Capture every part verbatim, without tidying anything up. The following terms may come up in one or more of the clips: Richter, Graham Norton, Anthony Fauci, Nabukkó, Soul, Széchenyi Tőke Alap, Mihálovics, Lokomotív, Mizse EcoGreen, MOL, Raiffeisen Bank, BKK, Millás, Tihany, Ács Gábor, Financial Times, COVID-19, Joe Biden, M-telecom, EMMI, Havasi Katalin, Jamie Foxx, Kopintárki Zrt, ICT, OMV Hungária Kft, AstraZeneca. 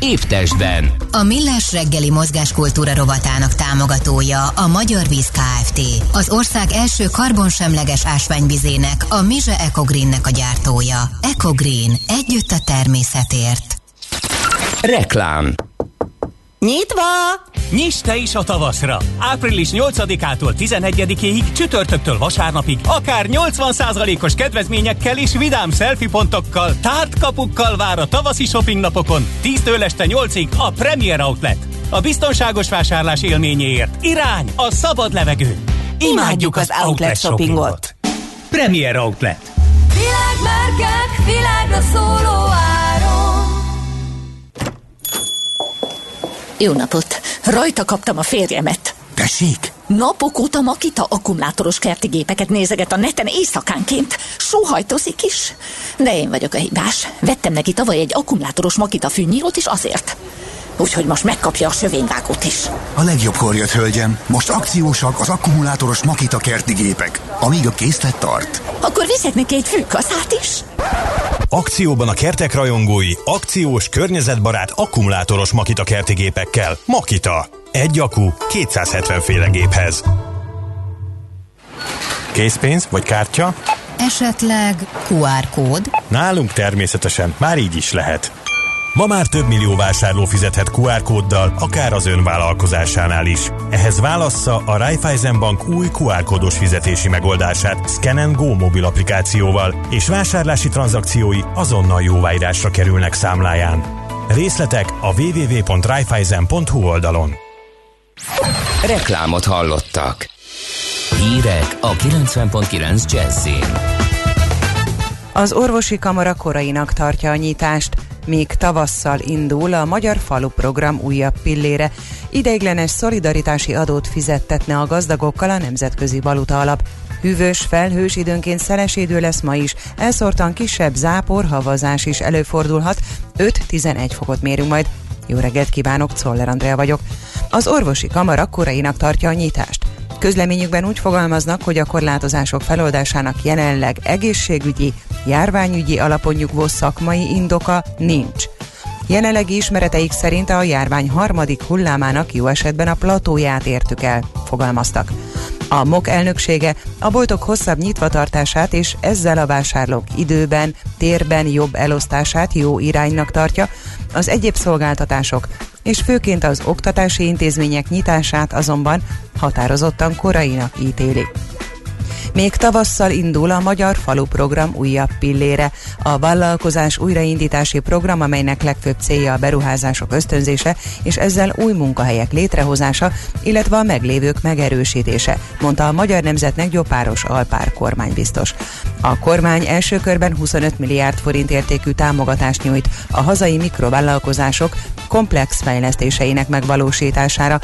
Évtestben! A Millás reggeli mozgáskultúra rovatának támogatója a Magyar Víz Kft. Az ország első karbonsemleges ásványvizének, a Mizse EcoGreennek a gyártója. EcoGreen. Együtt a természetért. Reklám. Nyitva! Nyisd te is a tavaszra! Április nyolcadikától tizenegyedikéig csütörtöktől vasárnapig akár nyolcvan százalékos kedvezményekkel és vidám selfie pontokkal, tárt kapukkal vár a tavaszi shopping napokon tíztől este nyolcig a Premier Outlet. A biztonságos vásárlás élményéért irány a szabad levegő. Imádjuk, Imádjuk az, az Outlet shoppingot. shoppingot! Premier Outlet. Világmárkák, világra szóló áron. Jó napot! Rajta kaptam a férjemet. Tessék? Napok óta Makita akkumulátoros kerti gépeket nézeget a neten éjszakánként. Sóhajtozik is. De én vagyok a hibás. Vettem neki tavaly egy akkumulátoros Makita fűnyírót is azért. Úgyhogy most megkapja a sövényvágót is. A legjobbkor jött, hölgyem. Most akciósak az akkumulátoros Makita kerti gépek. Amíg a készlet tart. Akkor viszek neki egy fűkaszát is? Akcióban a kertek rajongói, akciós, környezetbarát, akkumulátoros Makita kerti gépekkel. Makita. Egy akku kétszázhetven féle géphez. Készpénz vagy kártya? Esetleg kú er kód? Nálunk természetesen már így is lehet. Ma már több millió vásárló fizethet kú er kóddal, akár az önvállalkozásánál is. Ehhez válassza a Raiffeisen Bank új kú er kódos fizetési megoldását Scan and Go mobil applikációval, és vásárlási tranzakciói azonnal jóváírásra kerülnek számláján. Részletek a double-u double-u double-u pont raiffeisen pont hu oldalon. Reklámot hallottak. Hírek a kilencven egész kilenc Jazz-én. Az orvosi kamara korainak tartja a nyitást. Még tavasszal indul a Magyar Falu Program újabb pillére. Ideiglenes szolidaritási adót fizettetne a gazdagokkal a Nemzetközi Valuta Alap. Hűvös, felhős, időnként szeles idő lesz ma is. Elszórtan kisebb zápor, havazás is előfordulhat. öt-tizenegy fokot mérünk majd. Jó reggelt kívánok, Czoller Andrea vagyok. Az orvosi kamara korainak tartja a nyitást. Közleményükben úgy fogalmaznak, hogy a korlátozások feloldásának jelenleg egészségügyi, járványügyi alapon nyugvó szakmai indoka nincs. Jelenlegi ismereteik szerint a járvány harmadik hullámának jó esetben a platóját értük el, fogalmaztak. A em o ká elnöksége a boltok hosszabb nyitvatartását és ezzel a vásárlók időben, térben jobb elosztását jó iránynak tartja, az egyéb szolgáltatások és főként az oktatási intézmények nyitását azonban határozottan korainak ítéli. Még tavasszal indul a Magyar Falu Program újabb pillére. A vállalkozás újraindítási program, amelynek legfőbb célja a beruházások ösztönzése, és ezzel új munkahelyek létrehozása, illetve a meglévők megerősítése, mondta a Magyar Nemzetnek Gyopáros Alpár kormánybiztos. A kormány első körben huszonöt milliárd forint értékű támogatást nyújt a hazai mikrovállalkozások komplex fejlesztéseinek megvalósítására.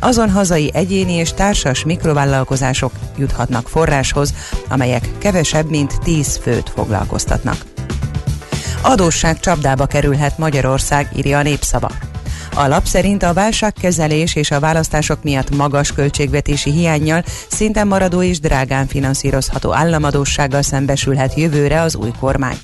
Azon hazai egyéni és társas mikrovállalkozások juthatnak forráshoz, amelyek kevesebb, mint tíz főt foglalkoztatnak. Adósság csapdába kerülhet Magyarország, írja a Népszava. A lap szerint a válságkezelés és a választások miatt magas költségvetési hiánnyal, szinten maradó és drágán finanszírozható államadóssággal szembesülhet jövőre az új kormány.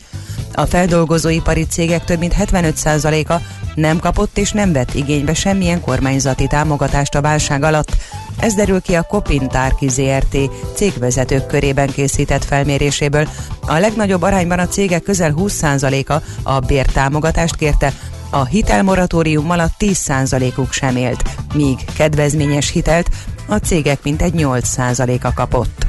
A feldolgozóipari cégek több mint hetvenöt százaléka nem kapott és nem vett igénybe semmilyen kormányzati támogatást a válság alatt. Ez derül ki a Kopintárki Zrt. Cégvezetők körében készített felméréséből. A legnagyobb arányban a cégek közel húsz százaléka a bértámogatást kérte, a hitelmoratórium alatt tíz százalékuk sem élt, míg kedvezményes hitelt a cégek mintegy nyolc százaléka kapott.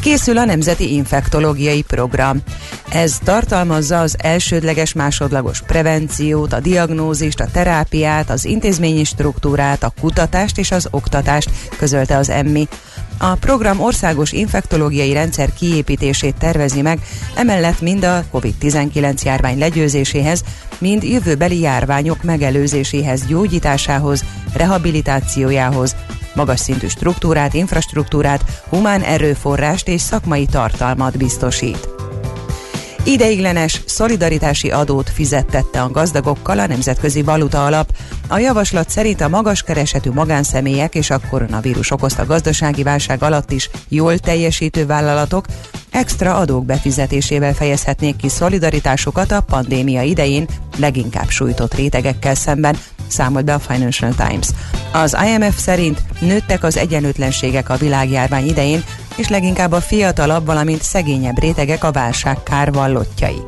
Készül a Nemzeti Infektológiai Program. Ez tartalmazza az elsődleges másodlagos prevenciót, a diagnózist, a terápiát, az intézményi struktúrát, a kutatást és az oktatást, közölte az e em em i. A program országos infektológiai rendszer kiépítését tervezi meg, emellett mind a covid tizenkilenc járvány legyőzéséhez, mind jövőbeli járványok megelőzéséhez, gyógyításához, rehabilitációjához, magas szintű struktúrát, infrastruktúrát, humán erőforrást és szakmai tartalmat biztosít. Ideiglenes szolidaritási adót fizettette a gazdagokkal a Nemzetközi Valuta Alap. A javaslat szerint a magas keresetű magánszemélyek és a koronavírus okozta gazdasági válság alatt is jól teljesítő vállalatok extra adók befizetésével fejezhetnék ki szolidaritásukat a pandémia idején leginkább sújtott rétegekkel szemben, számolt be a Financial Times. Az I M F szerint nőttek az egyenlőtlenségek a világjárvány idején, és leginkább a fiatalabb, valamint szegényebb rétegek a válság kárvallottjai.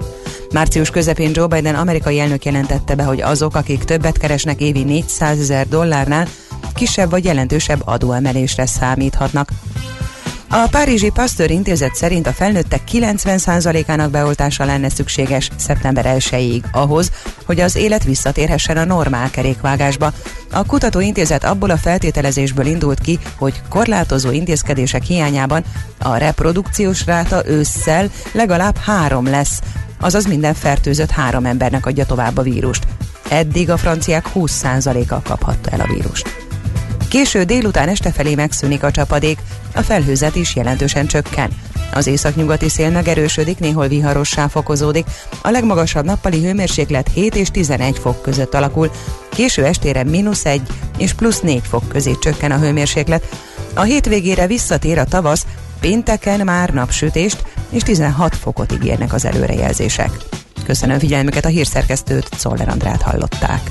Március közepén Joe Biden amerikai elnök jelentette be, hogy azok, akik többet keresnek évi négyszázezer dollárnál, kisebb vagy jelentősebb adóemelésre számíthatnak. A Párizsi Pasteur Intézet szerint a felnőttek kilencven százalékának beoltása lenne szükséges szeptember elsejéig ahhoz, hogy az élet visszatérhessen a normál kerékvágásba. A kutatóintézet abból a feltételezésből indult ki, hogy korlátozó intézkedések hiányában a reprodukciós ráta ősszel legalább három lesz, azaz minden fertőzött három embernek adja tovább a vírust. Eddig a franciák húsz százaléka kaphatta el a vírust. Késő délután este felé megszűnik a csapadék, a felhőzet is jelentősen csökken. Az északnyugati szél megerősödik, néhol viharossá fokozódik, a legmagasabb nappali hőmérséklet hét és tizenegy fok között alakul, késő estére mínusz egy és plusz négy fok közé csökken a hőmérséklet. A hétvégére visszatér a tavasz, pénteken már napsütést és tizenhat fokot ígérnek az előrejelzések. Köszönöm figyelmüket, a hírszerkesztőt, Czoller Andrát hallották.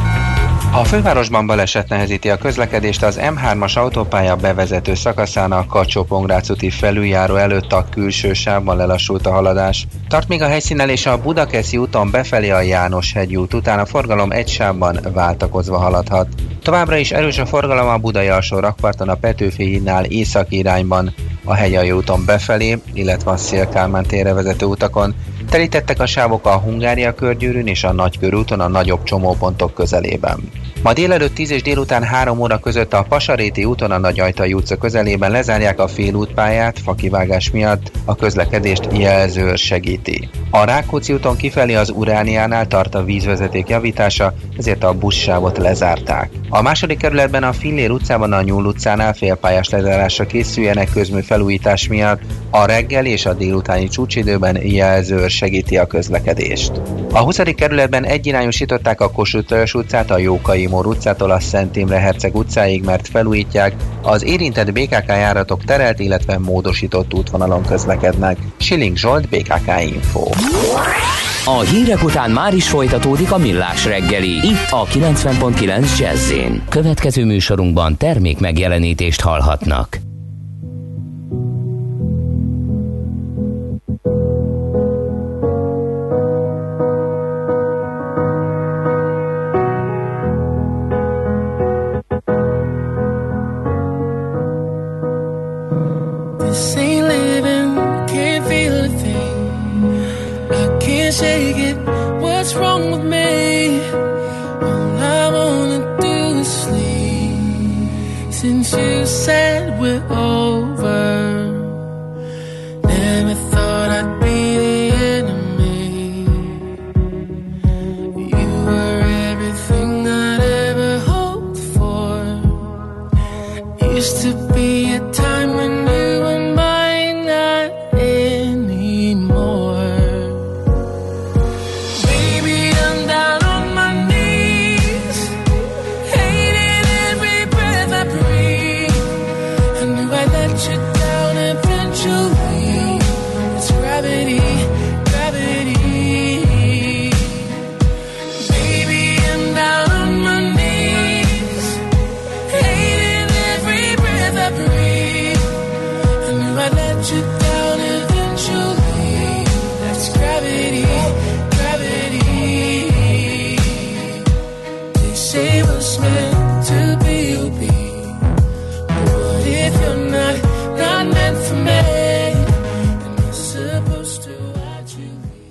A fővárosban baleset nehezíti a közlekedést az M hármas autópálya bevezető szakaszán a Kacsó-Pongrác úti felüljáró előtt a külső sávban lelassult a haladás. Tart még a helyszínen és a Budakeszi úton befelé a János-hegy út után a forgalom egy sávban váltakozva haladhat. Továbbra is erős a forgalom a Budai alsó rakparton a Petőfi hídnál északi irányban, a Hegyalja úton befelé, illetve a Széll-Kálmán térre vezető utakon. Telítettek a sávok a Hungária körgyűrűn és a Nagykörúton a nagyobb csomópontok közelében. Ma délelőtt tíz és délután három óra között a Pasaréti úton a Nagyajtai utca közelében lezárják a félútpályát fakivágás miatt, a közlekedést jelzőr segíti. A Rákóczi úton kifelé az Urániánál tart a vízvezeték javítása, ezért a buszsávot lezárták. A második kerületben a Fillér utcában a Nyúl utcánál félpályás lezárásra készüljenek közmű felújítás miatt, a reggel és a délutáni csúcsidőben jelzőr segíti a közlekedést. A huszadik kerületben egyirányosították a Kossuth-Lajos utcát a Jókai Mór utcától a Szent Imre Herceg utcáig, mert felújítják, az érintett bé ká ká járatok terelt, illetve módosított útvonalon közlekednek. Schilling Zsolt, bé ká ká Info. A hírek után már is folytatódik a Millás reggeli, itt a kilencven pont kilenc Jazz-in. Következő műsorunkban termék megjelenítést hallhatnak.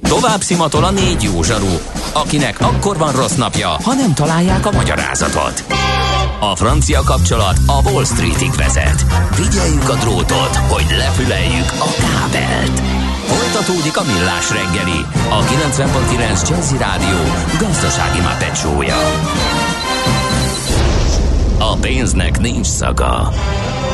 Tovább szimatol a négy jó zsaru, akinek akkor van rossz napja, ha nem találják a magyarázatot. A francia kapcsolat a Wall Streetig vezet. Figyeljük a drótot, hogy lefüleljük a kábelt. Folytatódik a Millás reggeli, a kilencven pont kilenc Jazzy Rádió gazdasági mápecsója. A pénznek nincs szaga.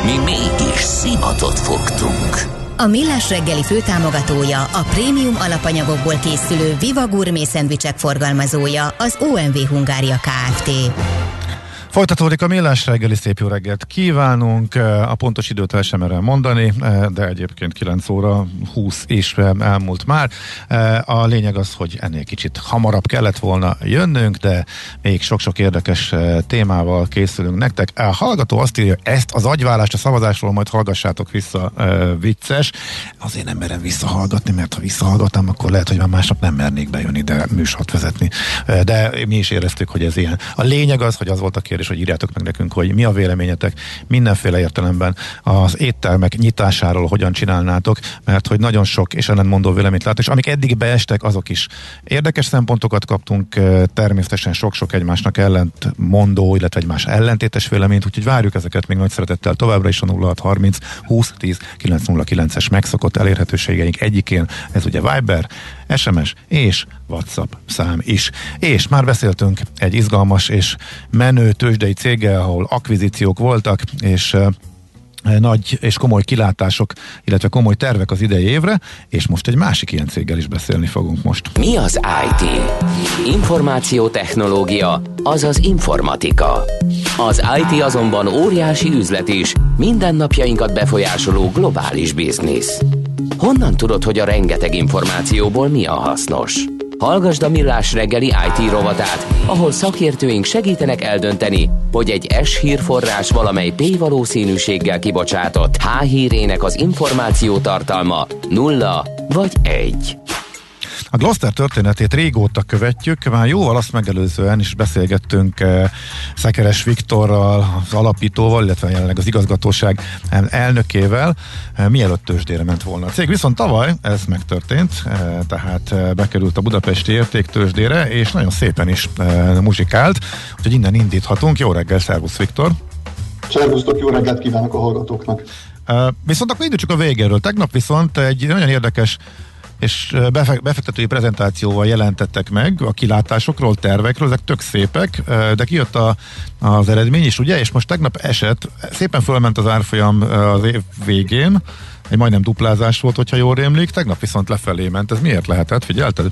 Mi mégis szimatot fogtunk. A Millás reggeli főtámogatója, a prémium alapanyagokból készülő Viva Gourmet szendvicsek forgalmazója, az o em vé Hungária Kft. Folytatódik a Millás reggeli, szép jó reggelt kívánunk, a pontos időt el sem merem mondani, de egyébként kilenc óra húsz és elmúlt már. A lényeg az, hogy ennél kicsit hamarabb kellett volna jönnünk, de még sok-sok érdekes témával készülünk nektek. A hallgató azt írja, ezt az agyválást a szavazásról majd hallgassátok vissza, vicces. Azért nem merem visszahallgatni, mert ha visszahallgatom, akkor lehet, hogy már másnap nem mernék bejönni, de műsort vezetni. De mi is éreztük, hogy ez ilyen. A lényeg az, hogy az volt a kérdés, és hogy írjátok meg nekünk, hogy mi a véleményetek mindenféle értelemben az éttermek nyitásáról, hogyan csinálnátok, mert hogy nagyon sok és ellentmondó véleményt látok, és amik eddig beestek, azok is érdekes szempontokat kaptunk, természetesen sok-sok egymásnak ellentmondó, illetve egymás ellentétes véleményt, úgyhogy várjuk ezeket még nagy szeretettel továbbra is a nulla hat harminc húsz tíz kilenc nulla kilences megszokott elérhetőségeink egyikén, ez ugye Viber, es em es és WhatsApp szám is. És már beszéltünk egy izgalmas és menő tőzsdei céggel, ahol akvizíciók voltak, és nagy és komoly kilátások, illetve komoly tervek az idei évre, és most egy másik ilyen céggel is beszélni fogunk most. Mi az i té? Információtechnológia, azaz informatika. Az i té azonban óriási üzlet is, mindennapjainkat befolyásoló globális biznisz. Honnan tudod, hogy a rengeteg információból mi a hasznos? Hallgasd a Millás reggeli i té rovatát, ahol szakértőink segítenek eldönteni, hogy egy S hírforrás valamely P valószínűséggel kibocsátott H hírének az információ tartalma nulla vagy egy. A Gloster történetét régóta követjük, már jóval azt megelőzően is beszélgettünk Szekeres Viktorral, az alapítóval, illetve jelenleg az igazgatóság elnökével, mielőtt tőzsdére ment volna a cég. Viszont tavaly ez megtörtént, tehát bekerült a budapesti értéktőzsdére, és nagyon szépen is muzsikált, úgyhogy innen indíthatunk. Jó reggel, szervusz Viktor! Szervusztok, jó reggelt kívánok a hallgatóknak! Viszont akkor indítsuk a végéről. Tegnap viszont egy nagyon érdekes és befektetői prezentációval jelentettek meg a kilátásokról, tervekről, ezek tök szépek, de kijött a, az eredmény is, ugye, és most tegnap esett, szépen fölment az árfolyam az év végén, egy majdnem duplázás volt, hogyha jól rémlik, tegnap viszont lefelé ment, ez miért lehetett, figyelted?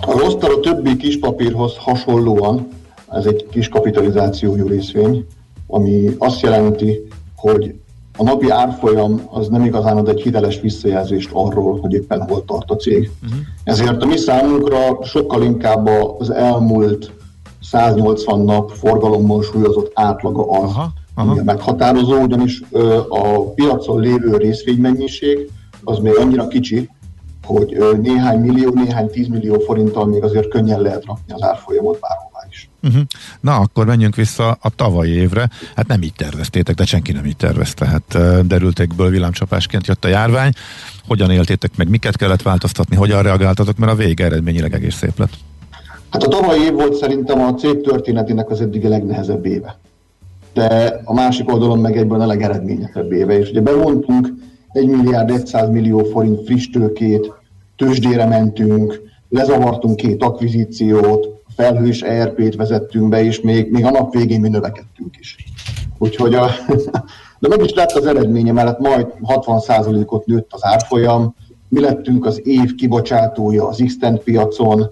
A Gloster a többi kispapírhoz hasonlóan, ez egy kis kapitalizációjú részvény, ami azt jelenti, hogy a napi árfolyam az nem igazán ad egy hiteles visszajelzést arról, hogy éppen hol tart a cég. Uh-huh. Ezért a mi számunkra sokkal inkább az elmúlt száznyolcvan nap forgalommal súlyozott átlaga az, aha, aha. Ugye meghatározó, ugyanis ö, a piacon lévő részvénymennyiség az még annyira kicsi, hogy ö, néhány millió, néhány tízmillió forinttal még azért könnyen lehet rakni az árfolyamot bárhol. Uh-huh. Na, akkor menjünk vissza a tavalyi évre. Hát nem így terveztétek, de senki nem így tervezte. Hát derültékből villámcsapásként jött a járvány. Hogyan éltétek meg? Miket kellett változtatni? Hogyan reagáltatok? Mert a vége eredményileg egész szép lett. Hát a tavalyi év volt szerintem a cég történetének az eddig a legnehezebb éve. De a másik oldalon meg egyben a legeredményesebb éve. És ugye bevontunk egy milliárd száz millió forint friss tőkét, tőzsdére mentünk, lezavartunk két akvizíciót, felhős e er pét vezettünk be, és még, még a nap végén mi növekedtünk is. Úgyhogy a, de meg is lett az eredménye, mert majd hatvan százalékot nőtt az árfolyam, mi lettünk az év kibocsátója az X-Tent piacon,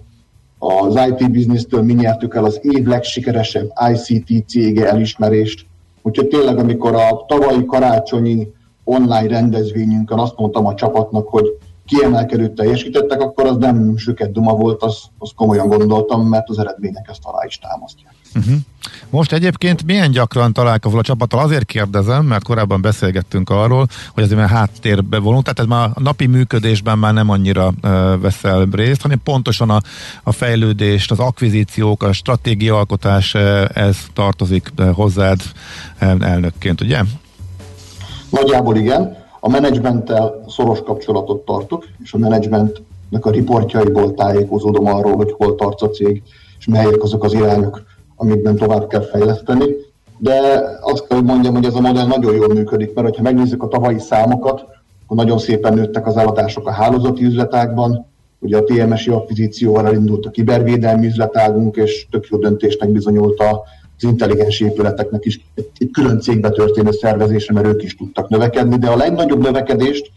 az i té biznisztől mi nyertük el az év legsikeresebb i cé té cége elismerést, úgyhogy tényleg amikor a tavalyi karácsonyi online rendezvényünkön azt mondtam a csapatnak, hogy kiemelkedőt teljesítettek, akkor az nem süket duma volt, azt az komolyan gondoltam, mert az eredmények ezt alá is támasztják. Uh-huh. Most egyébként milyen gyakran találkozol a csapattal? Azért kérdezem, mert korábban beszélgettünk arról, hogy azért már háttérbe vonul, tehát ez már a napi működésben már nem annyira uh, veszel részt, hanem pontosan a, a fejlődést, az akvizíciók, a stratégiaalkotás, uh, ez tartozik uh, hozzád uh, elnökként, ugye? Nagyjából igen. A menedzsmenttel szoros kapcsolatot tartok, és a menedzsmentnek a riportjaiból tájékozódom arról, hogy hol tart a cég, és melyek azok az irányok, amikben tovább kell fejleszteni. De azt kell, hogy mondjam, hogy ez a modell nagyon jól működik, mert ha megnézzük a tavalyi számokat, akkor nagyon szépen nőttek az eladások a hálózati üzletágban, ugye a té em es i akvizícióval elindult a kibervédelmi üzletágunk, és tök jó döntésnek bizonyult a az intelligens épületeknek is egy külön cégbe történő szervezésre, mert ők is tudtak növekedni, de a legnagyobb növekedést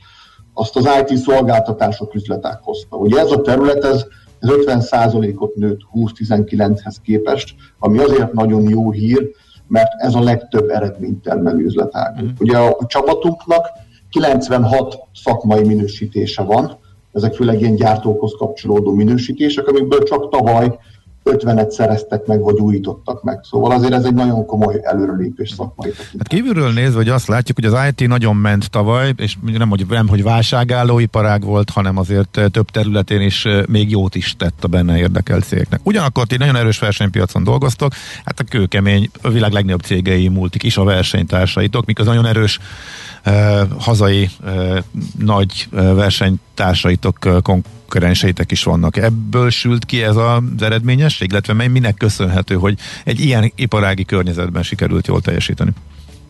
azt az i té szolgáltatások üzleták hozta. Ugye ez a terület, ez, ez ötven százalékot nőtt húsz tizenkilenchez képest, ami azért nagyon jó hír, mert ez a legtöbb eredményt termelő üzletág. Mm. Ugye a, a csapatunknak kilencvenhat szakmai minősítése van, ezek főleg ilyen gyártókhoz kapcsolódó minősítések, amikből csak tavaly ötvenet szereztek meg, vagy újítottak meg. Szóval azért ez egy nagyon komoly előrelépés szakmai tekintetben. Hát kívülről nézve, hogy azt látjuk, hogy az i té nagyon ment tavaly, és nem, hogy, nem, hogy válságálló iparág volt, hanem azért több területén is még jót is tett a benne érdekelt cégeknek. Ugyanakkor ti nagyon erős versenypiacon dolgoztok, hát a kőkemény, a világ legnagyobb cégei, multik is a versenytársaitok, mikor nagyon erős eh, hazai eh, nagy eh, versenytársaitok eh, kon- konkurenseitek is vannak. Ebből sült ki ez az eredményesség, illetve minek köszönhető, hogy egy ilyen iparági környezetben sikerült jól teljesíteni?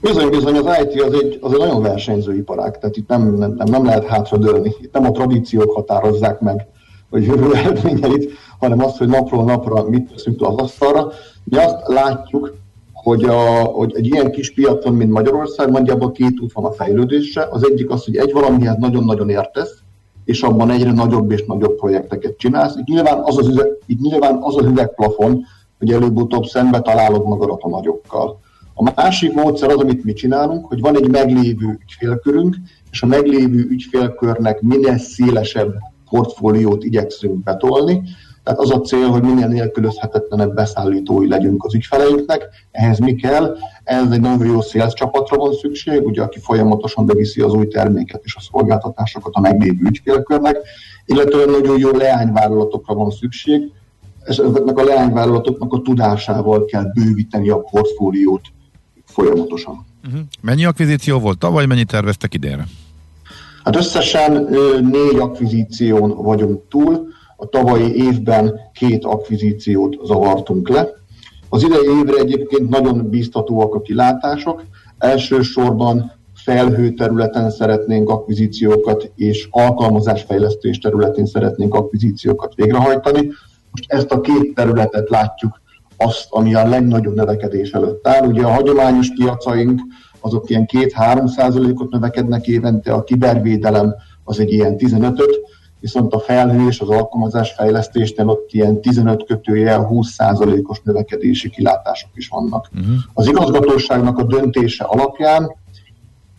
Bizony, bizony, az i té az egy, az egy nagyon versenyző iparág, tehát itt nem, nem, nem lehet hátradőlni. Itt nem a tradíciók határozzák meg a jövő eredményeit, hanem azt, hogy napról napra mit teszünk az asztalra. Mi azt látjuk, hogy, a, hogy egy ilyen kis piacon, mint Magyarország, nagyjából két út van a fejlődésre. Az egyik az, hogy egy valamihez nagyon-nagyon értesz, és abban egyre nagyobb és nagyobb projekteket csinálsz. Így nyilván az az, üveg, így nyilván az, az üvegplafon, hogy előbb-utóbb szembe találod magadat a nagyokkal. A másik módszer az, amit mi csinálunk, hogy van egy meglévő ügyfélkörünk, és a meglévő ügyfélkörnek minél szélesebb portfóliót igyekszünk betolni. Tehát az a cél, hogy minél nélkülözhetetlenebb beszállítói legyünk az ügyfeleinknek, ehhez mi kell, ehhez egy nagyon jó sales csapatra van szükség, ugye, aki folyamatosan beviszi az új terméket és a szolgáltatásokat a meglévő ügyfélkörnek, illetve nagyon jó leányvállalatokra van szükség, és ezeknek a leányvállalatoknak a tudásával kell bővíteni a portfóliót folyamatosan. Uh-huh. Mennyi akvizíció volt tavaly, mennyi terveztek idénre? Hát összesen négy akvizíción vagyunk túl. A tavalyi évben két akvizíciót zavartunk le. Az idei évre egyébként nagyon biztatóak a kilátások. Elsősorban felhő területen szeretnénk akvizíciókat, és alkalmazásfejlesztés területén szeretnénk akvizíciókat végrehajtani. Most ezt a két területet látjuk azt, ami a legnagyobb növekedés előtt áll. Ugye a hagyományos piacaink azok ilyen két-három százalékot növekednek évente, a kibervédelem az egy ilyen tizenötöt, viszont a felhő és az alkalmazásfejlesztésnél ott ilyen tizenöt kötőjel húsz százalékos növekedési kilátások is vannak. Uh-huh. Az igazgatóságnak a döntése alapján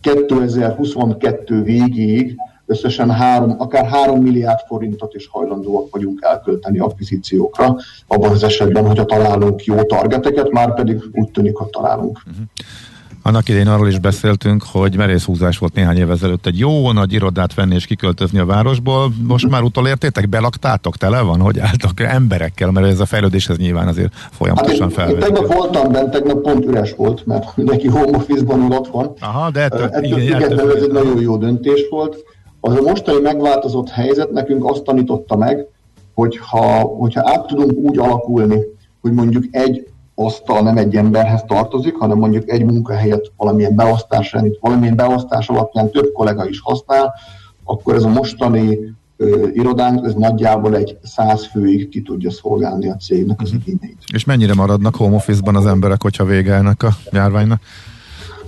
kétezer-huszonkettő végéig összesen három, akár három milliárd forintot is hajlandóak vagyunk elkölteni akvizíciókra, abban az esetben, hogyha találunk jó targeteket, már pedig úgy tűnik, hogy találunk. Uh-huh. Annak idején arról is beszéltünk, hogy merész húzás volt néhány évvel ezelőtt egy jó nagy irodát venni és kiköltözni a városból. Most már utolértétek? Belaktátok? Tele van? Hogy álltak emberekkel? Mert ez a fejlődés ez nyilván azért folyamatosan felvődik. Hát tegnap voltam bent, tegnap pont üres volt, mert mindenki home office-ban ül otthon. Aha, de ettől, ettől igen, függetlenül ettől. Ez egy nagyon jó döntés volt. Az a mostani megváltozott helyzet nekünk azt tanította meg, hogyha, hogyha át tudunk úgy alakulni, hogy mondjuk egy asztal nem egy emberhez tartozik, hanem mondjuk egy munkahelyet valamilyen beosztás, valamilyen beosztás alapján több kollega is használ, akkor ez a mostani ö, irodánk, ez nagyjából egy száz főig ki tudja szolgálni a cégnek az igényeit. És mennyire maradnak home office-ban az emberek, hogyha végelnek a járványnak?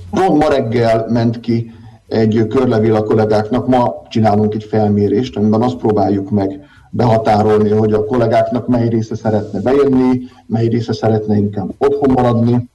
Pont ma reggel ment ki egy körlevél a kollégáknak, ma csinálunk egy felmérést, amiben azt próbáljuk meg behatárolni, hogy a kollégáknak mely része szeretne bejönni, mely része szeretne inkább otthon maradni.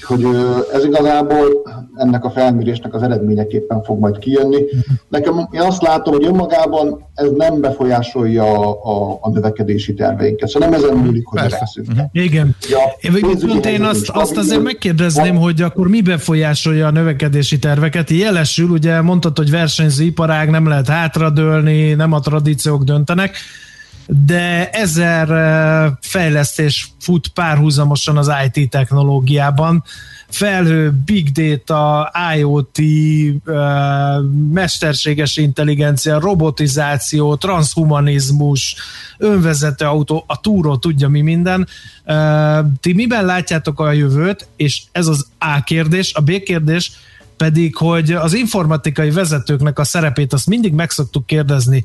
Úgyhogy ez igazából ennek a felmérésnek az eredményeképpen fog majd kijönni. Nekem én azt látom, hogy önmagában ez nem befolyásolja a, a, a növekedési terveinket. Szóval nem ezen múlik, hogy ezt teszünk. Igen. Ja, viszont én azt, azt azért megkérdezném, hogy akkor mi befolyásolja a növekedési terveket. Jelesül, ugye mondtad, hogy versenyző iparág, nem lehet hátradőlni, nem a tradíciók döntenek, de ezer fejlesztés fut párhuzamosan az i té technológiában. Felhő, big data, IoT, mesterséges intelligencia, robotizáció, transhumanizmus, önvezető autó, a túró tudja mi minden. Ti miben látjátok a jövőt? És ez az A kérdés, a B kérdés pedig, hogy az informatikai vezetőknek a szerepét azt mindig meg szoktuk kérdezni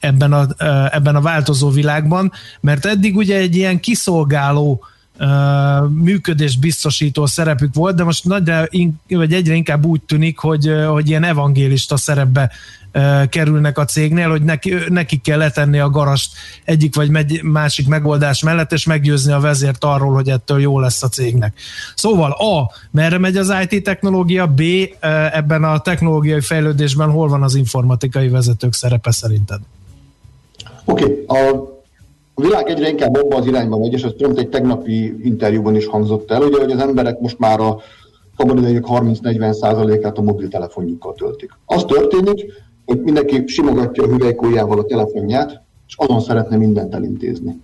ebben a, ebben a változó világban, mert eddig ugye egy ilyen kiszolgáló működést biztosító szerepük volt, de most nagyra, vagy egyre inkább úgy tűnik, hogy, hogy ilyen evangélista szerepbe kerülnek a cégnél, hogy neki, nekik kell letenni a garast egyik vagy másik megoldás mellett, és meggyőzni a vezért arról, hogy ettől jó lesz a cégnek. Szóval A. merre megy az i té technológia, B. ebben a technológiai fejlődésben hol van az informatikai vezetők szerepe szerinted? Oké, okay. a A világ egyre inkább abba az irányba megy, és ez pont egy tegnapi interjúban is hangzott el, ugye, hogy az emberek most már a szabadidejük harminc-negyven százalékát a mobiltelefonjukkal töltik. Az történik, hogy mindenki simogatja a hüvelykujjával a telefonját, és azon szeretne mindent elintézni.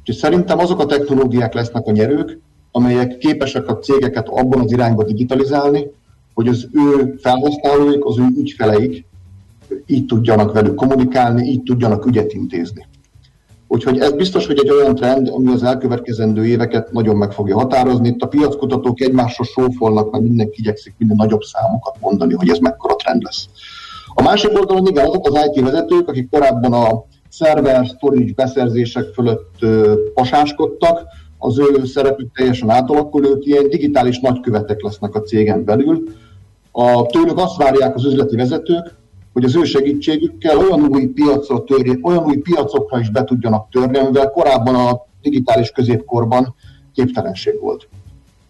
Úgyhogy szerintem azok a technológiák lesznek a nyerők, amelyek képesek a cégeket abban az irányba digitalizálni, hogy az ő felhasználóik, az ő ügyfeleik így tudjanak velük kommunikálni, így tudjanak ügyet intézni. Úgyhogy ez biztos, hogy egy olyan trend, ami az elkövetkezendő éveket nagyon meg fogja határozni. Itt a piackutatók egymásra sófolnak, mert mindenki igyekszik minden nagyobb számokat mondani, hogy ez mekkora trend lesz. A másik oldalon igen, azok az i té vezetők, akik korábban a szerver, storage beszerzések fölött ö, pasáskodtak, az ő szerepük teljesen átalakul, ők ilyen digitális nagykövetek lesznek a cégen belül. A, tőlük azt várják az üzleti vezetők, hogy az ő segítségükkel olyan új piacra törjék, olyan új piacokra is be tudjanak törni, amivel korábban a digitális középkorban képtelenség volt.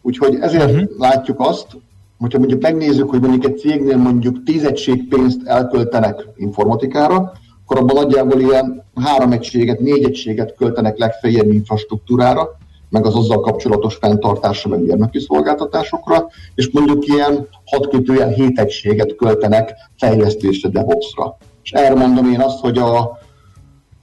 Úgyhogy ezért uh-huh. látjuk azt, hogyha mondjuk megnézzük, hogy mondjuk egy cégnél mondjuk tíz egység pénzt elköltenek informatikára, akkor abban nagyjából ilyen három egységet, négy egységet költenek legfeljebb infrastruktúrára, meg az azzal kapcsolatos fenntartásra, meg mérnöki szolgáltatásokra, és mondjuk ilyen hatkötően hét egységet költenek fejlesztésre, DevOps-ra. És erre mondom én azt, hogy a,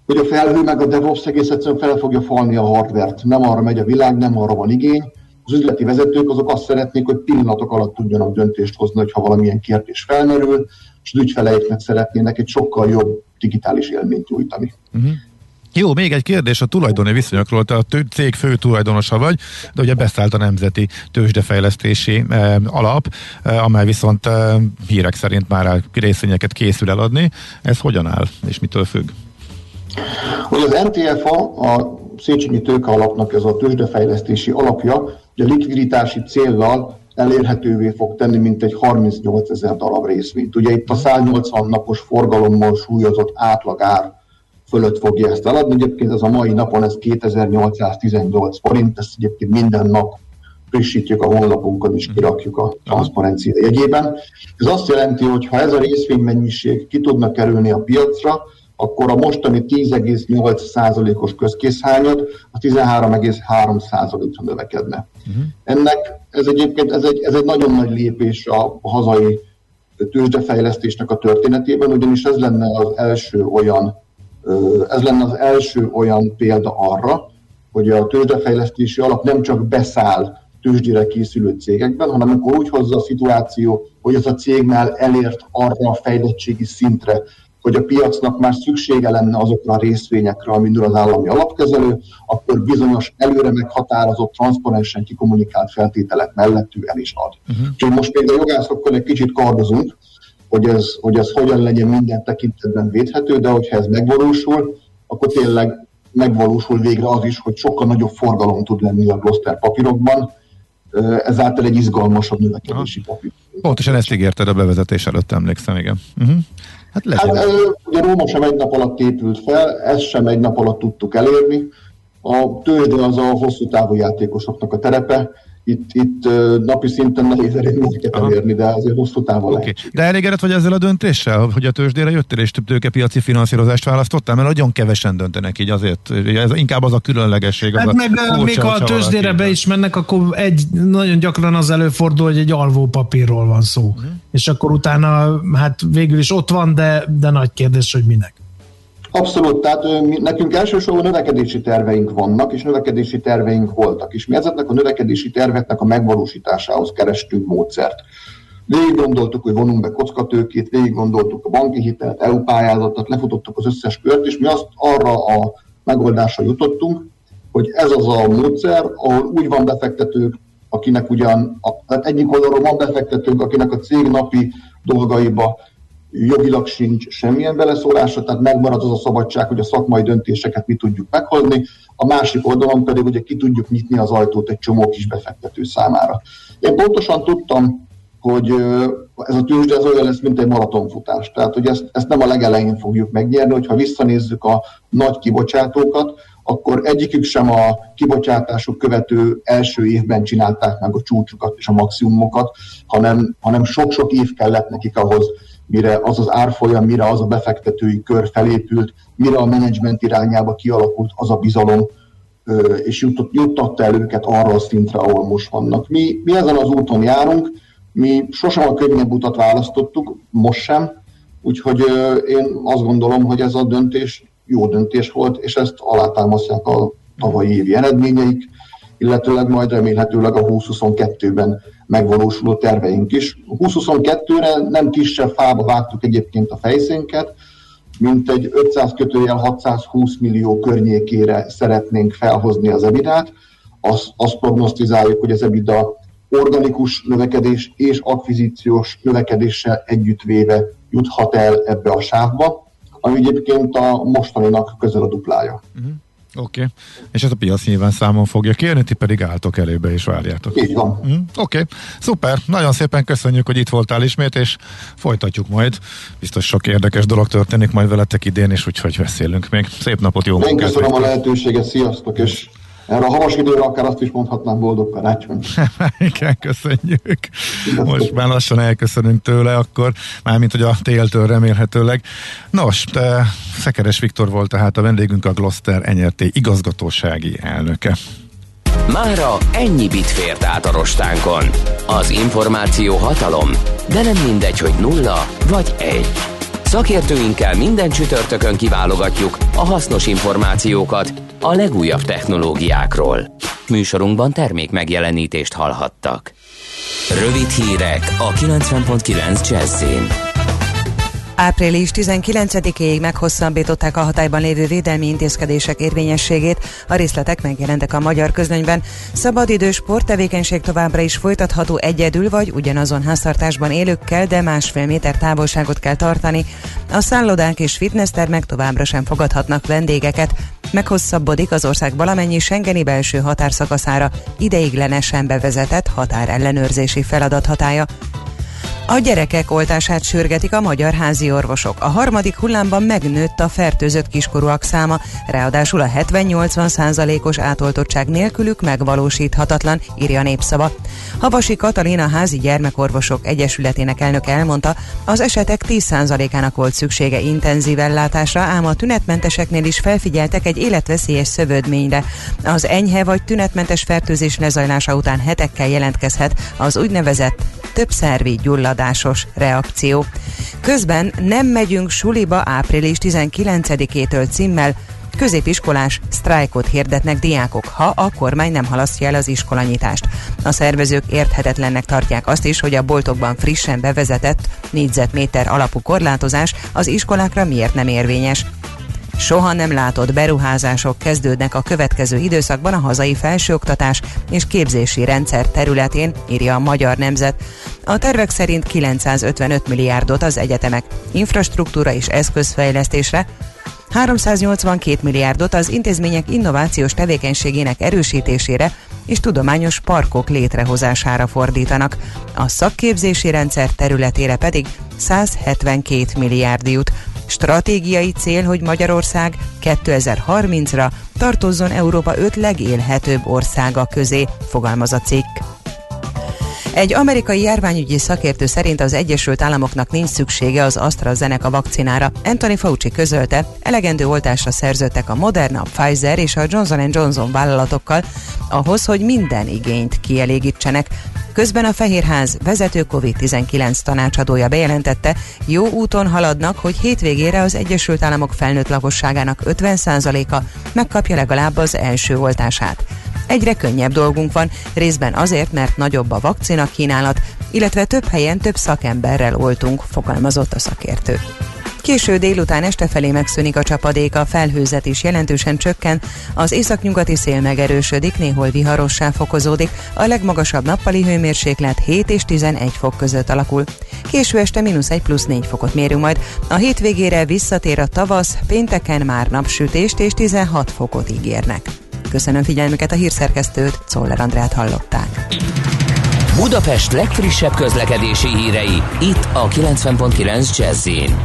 hogy a felhő meg a DevOps egész egyszerűen fel fogja falni a hardvert. Nem arra megy a világ, nem arra van igény. Az üzleti vezetők azok azt szeretnék, hogy pillanatok alatt tudjanak döntést hozni, hogyha valamilyen kérdés felmerül, és az ügyfeleiknek szeretnének egy sokkal jobb digitális élményt nyújtani. Mm-hmm. Jó, még egy kérdés a tulajdoni viszonyokról. Te a cég fő tulajdonosa vagy, de ugye beszállt a Nemzeti Tőzsdefejlesztési eh, Alap, eh, amely viszont eh, hírek szerint már részvényeket készül eladni. Ez hogyan áll, és mitől függ? Ugye az en té ef á, a Széchenyi Tőke Alapnak ez a tőzsdefejlesztési alapja, ugye likviditási céllal elérhetővé fog tenni mintegy harmincnyolcezer darab részvényt. Ugye itt a száznyolcvan napos forgalommal súlyozott átlagár fölött fogja ezt eladni. Egyébként ez a mai napon ez kétezer-nyolcszáztizennyolc forint, ezt egyébként minden nap frissítjük a honlapunkon és kirakjuk a transzparencia jegyében. Ez azt jelenti, hogy ha ez a részvénymennyiség ki tudna kerülni a piacra, akkor a mostani tíz egész nyolc százalékos közkészhányad a tizenhárom egész három százalékra növekedne. Uh-huh. Ennek ez egyébként ez egy, ez egy nagyon nagy lépés a hazai tőzsdefejlesztésnek a történetében, ugyanis ez lenne az első olyan Ez lenne az első olyan példa arra, hogy a tőzsdefejlesztési alap nem csak beszáll tőzsdére készülő cégekben, hanem akkor úgy hozza a szituáció, hogy ez a cégnál elért arra a fejlettségi szintre, hogy a piacnak már szüksége lenne azokra a részvényekre, amiből az állami alapkezelő, akkor bizonyos előre meghatározott, transzparensen kikommunikált feltételek mellett ő el is ad. Uh-huh. Úgyhogy most például a jogászokkal egy kicsit kardozunk, Hogy ez, hogy ez hogyan legyen minden tekintetben védhető, de hogyha ez megvalósul, akkor tényleg megvalósul végre az is, hogy sokkal nagyobb forgalom tud lenni a Gloster papírokban, ezáltal egy izgalmasabb növekedési papír. Pontosan ezt ígérted a bevezetés előtt, emlékszem, igen. Uh-huh. Hát, hát ez, ugye Róma sem egy nap alatt épült fel, ezt sem egy nap alatt tudtuk elérni. A tőzsde az a hosszú távú játékosoknak a terepe, Itt, itt napi szinten nehéz eredményeket elérni, de azért hosszú távol okay. lehet. De elégedett vagy ezzel a döntéssel, hogy a tőzsdére jöttél, és több tőkepiaci finanszírozást választottál? Mert nagyon kevesen döntenek így azért. Ez inkább az a különlegesség. Az hát a meg, furcsa, még ha a tőzsdére be is mennek, akkor egy, nagyon gyakran az előfordul, hogy egy alvó papírról van szó. Uh-huh. És akkor utána, hát végül is ott van, de, de nagy kérdés, hogy minek. Abszolút, tehát ö, nekünk elsősorban növekedési terveink vannak, és növekedési terveink voltak, és mi ezeknek a növekedési terveknek a megvalósításához kerestünk módszert. Végig gondoltuk, hogy vonunk be kockatőkét, végig gondoltuk a banki hitelt, é u pályázatot, lefutottuk az összes kört, és mi azt arra a megoldásra jutottunk, hogy ez az a módszer, ahol úgy van befektetők, akinek ugyan, a, tehát egyik oldalról van befektetők, akinek a cég napi dolgaiba jogilag sincs semmilyen beleszólása, tehát megmarad az a szabadság, hogy a szakmai döntéseket mi tudjuk meghozni, a másik oldalon pedig ugye ki tudjuk nyitni az ajtót egy csomó kis befektető számára. Én pontosan tudtam, hogy ez a tőzsde ez olyan lesz, mint egy maratonfutás. Tehát, hogy ezt, ezt nem a legelején fogjuk megnyerni, hogyha visszanézzük a nagy kibocsátókat, akkor egyikük sem a kibocsátások követő első évben csinálták meg a csúcsukat és a maximumokat, hanem, hanem sok-sok év kellett nekik ahhoz, mire az az árfolyam, mire az a befektetői kör felépült, mire a menedzsment irányába kialakult az a bizalom, és jutott, juttatta el őket arra a szintre, ahol most vannak. Mi, mi ezen az úton járunk, mi sosem a könnyebb utat választottuk, most sem, úgyhogy én azt gondolom, hogy ez a döntés jó döntés volt, és ezt alátámasztják a tavalyi évi eredményeik, illetőleg majd remélhetőleg a húsz-huszonkettőben megvalósuló terveink is. húsz-huszonkettőre nem kisebb fába vágtuk egyébként a fejszénket, mint egy ötszáz kötőjel hatszázhúsz millió környékére szeretnénk felhozni az ebidát. Azt, azt prognosztizáljuk, hogy az ebida organikus növekedés és akvizíciós növekedéssel együttvéve juthat el ebbe a sávba, ami egyébként a mostaninak közel a duplája. Uh-huh. Oké, okay. És ez a piac nyilván számon fogja kijönni, ti pedig álltok elébe és várjátok. Így van. Mm, Oké, okay. Szuper, nagyon szépen köszönjük, hogy itt voltál ismét, és folytatjuk majd. Biztos sok érdekes dolog történik majd veletek idén, és úgyhogy beszélünk még. Szép napot, jó munkát! Én köszönöm végül a lehetőséget, sziasztok, és erre a havas időre akár azt is mondhatnám, boldog karácsony. Igen, köszönjük. Most már lassan elköszönünk tőle, akkor mármint, hogy a téltől remélhetőleg. Nos, Szekeres Viktor volt tehát a vendégünk, a Gloster en er té igazgatósági elnöke. Mára ennyi bit fért át a rostánkon. Az információ hatalom, de nem mindegy, hogy nulla vagy egy. Szakértőinkkel minden csütörtökön kiválogatjuk a hasznos információkat a legújabb technológiákról. Műsorunkban termék megjelenítést hallhattak. Rövid hírek a kilencven pont kilenc Jazz-in. április tizenkilencedikéig meghosszabbították a hatályban lévő védelmi intézkedések érvényességét, a részletek megjelentek a magyar közlönyben. Szabadidős sporttevékenység továbbra is folytatható egyedül vagy ugyanazon háztartásban élőkkel, de másfél méter távolságot kell tartani. A szállodák és fitnesstermek továbbra sem fogadhatnak vendégeket. Meghosszabbodik az ország valamennyi schengeni belső határszakaszára ideiglenesen bevezetett határellenőrzési feladat hatálya. A gyerekek oltását sürgetik a magyar házi orvosok. A harmadik hullámban megnőtt a fertőzött kiskorúak száma, ráadásul a hetven-nyolcvan százalékos átoltottság nélkülük megvalósíthatatlan, írja a Népszava. Havasi Katalin, a Házi Gyermekorvosok Egyesületének elnöke elmondta, az esetek tíz százalékának volt szüksége intenzív ellátásra, ám a tünetmenteseknél is felfigyeltek egy életveszélyes szövődményre. Az enyhe vagy tünetmentes fertőzés lezajlása után hetekkel jelentkezhet az úgynevezett többszervi gyulladásos reakció. Közben nem megyünk suliba április tizenkilencedikétől címmel középiskolás sztrájkot hirdetnek diákok, ha a kormány nem halasztja el az iskolanyitást. A szervezők érthetetlennek tartják azt is, hogy a boltokban frissen bevezetett négyzetméter alapú korlátozás az iskolákra miért nem érvényes. Soha nem látott beruházások kezdődnek a következő időszakban a hazai felsőoktatás és képzési rendszer területén, írja a Magyar Nemzet. A tervek szerint kilencszázötvenöt milliárdot az egyetemek infrastruktúra és eszközfejlesztésre, háromszáznyolcvankét milliárdot az intézmények innovációs tevékenységének erősítésére és tudományos parkok létrehozására fordítanak. A szakképzési rendszer területére pedig százhetvenkét milliárd jut. Stratégiai cél, hogy Magyarország kétezer-harmincra tartozzon Európa öt legélhetőbb országa közé, fogalmaz a cikk. Egy amerikai járványügyi szakértő szerint az Egyesült Államoknak nincs szüksége az AstraZeneca vakcinára. Anthony Fauci közölte, elegendő oltásra szerződtek a Moderna, a Pfizer és a Johnson and Johnson vállalatokkal ahhoz, hogy minden igényt kielégítsenek. Közben a Fehérház vezető kovid tizenkilenc tanácsadója bejelentette, jó úton haladnak, hogy hétvégére az Egyesült Államok felnőtt lakosságának ötven százaléka megkapja legalább az első oltását. Egyre könnyebb dolgunk van, részben azért, mert nagyobb a vakcina kínálat, illetve több helyen több szakemberrel oltunk, fogalmazott a szakértő. Késő délután este felé megszűnik a csapadék, a felhőzet is jelentősen csökken, az északnyugati szél megerősödik, néhol viharossá fokozódik, a legmagasabb nappali hőmérséklet hét és tizenegy fok között alakul. Késő este mínusz egy plusz négy fokot mérünk majd, a hétvégére visszatér a tavasz, pénteken már napsütést és tizenhat fokot ígérnek. Köszönöm figyelmüket, a hírszerkesztőt, Czoller Andrát hallották. Budapest legfrissebb közlekedési hírei, itt a kilencven pont kilenc Jazz-in.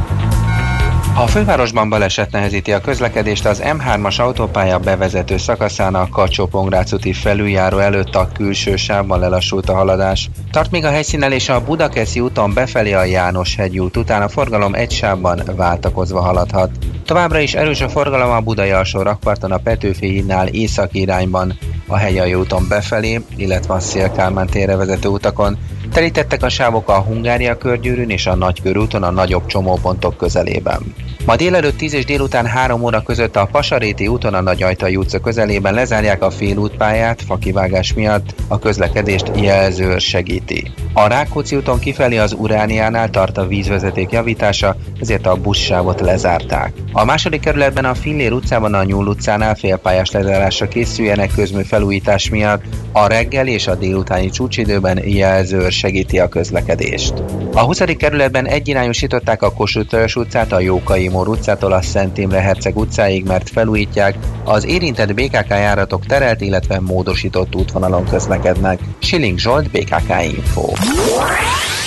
A fővárosban baleset nehezíti a közlekedést az M hármas autópálya bevezető szakaszán a Kacsó-Pongrác úti felüljáró előtt a külső sávban lelassult a haladás. Tart még a helyszínen és a Budakeszi úton befelé a János-hegy út után a forgalom egy sávban váltakozva haladhat. Továbbra is erős a forgalom a Budai alsó rakparton a Petőfi hídnál északi irányban, a Hegyalja úton befelé, illetve a Széll Kálmán térre vezető utakon. Telítettek a sávok a Hungária körgyűrűn és a Nagykörúton a nagyobb csomópontok közelében. Ma délelőtt tíz és délután három óra között a Pasaréti úton a Nagyajtai utca közelében lezárják a félútpályát fakivágás miatt, a közlekedést jelzőr segíti. A Rákóczi úton kifelé az Urániánál tart a vízvezeték javítása, ezért a buszsávot lezárták. A második kerületben a Fillér utcában a Nyúl utcánál félpályás lezárásra készüljenek közmű felújítás miatt, a reggel és a délutáni csúcsidőben jelzőr segíti a közlekedést. A huszadik kerületben egyirányosították a Kossuth-Lajos utcát a Jókai Mór utcától a Szent Imre Herceg utcáig, mert felújítják, az érintett bé ká ká járatok terelt, illetve módosított útvonalon közlekednek. Schilling Zsolt, bé ká ká Info.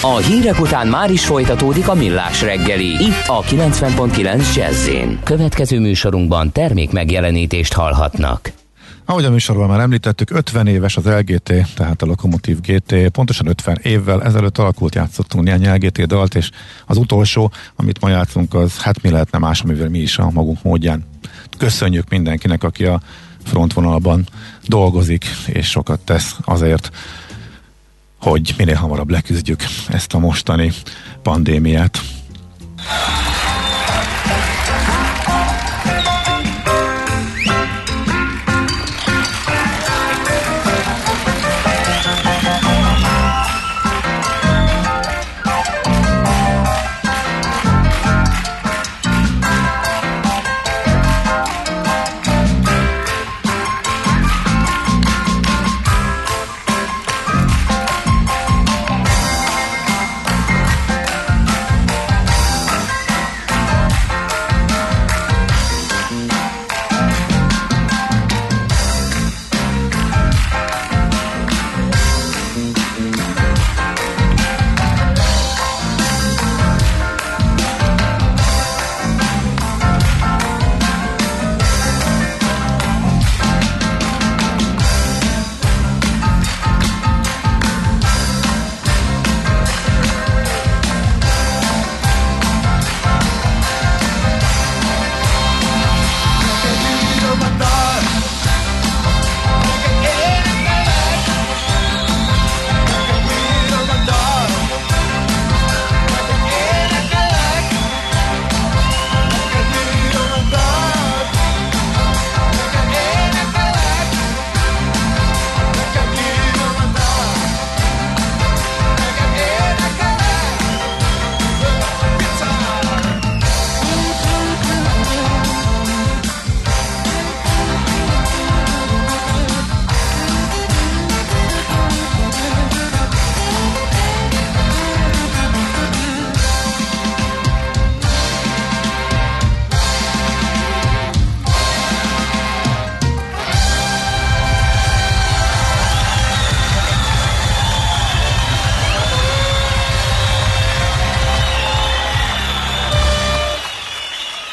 A hírek után már is folytatódik a Millás reggeli, itt a kilencven pont kilenc Jazz-én. Következő műsorunkban termék megjelenítést hallhatnak. Ahogy a műsorban már említettük, ötven éves az el gé té, tehát a Lokomotív gé té. Pontosan ötven évvel ezelőtt alakult, játszottunk néhány el gé té dalt, és az utolsó, amit ma játszunk, az hát mi lehetne más, amivel mi is a magunk módján. Köszönjük mindenkinek, aki a frontvonalban dolgozik, és sokat tesz azért, hogy minél hamarabb leküzdjük ezt a mostani pandémiát.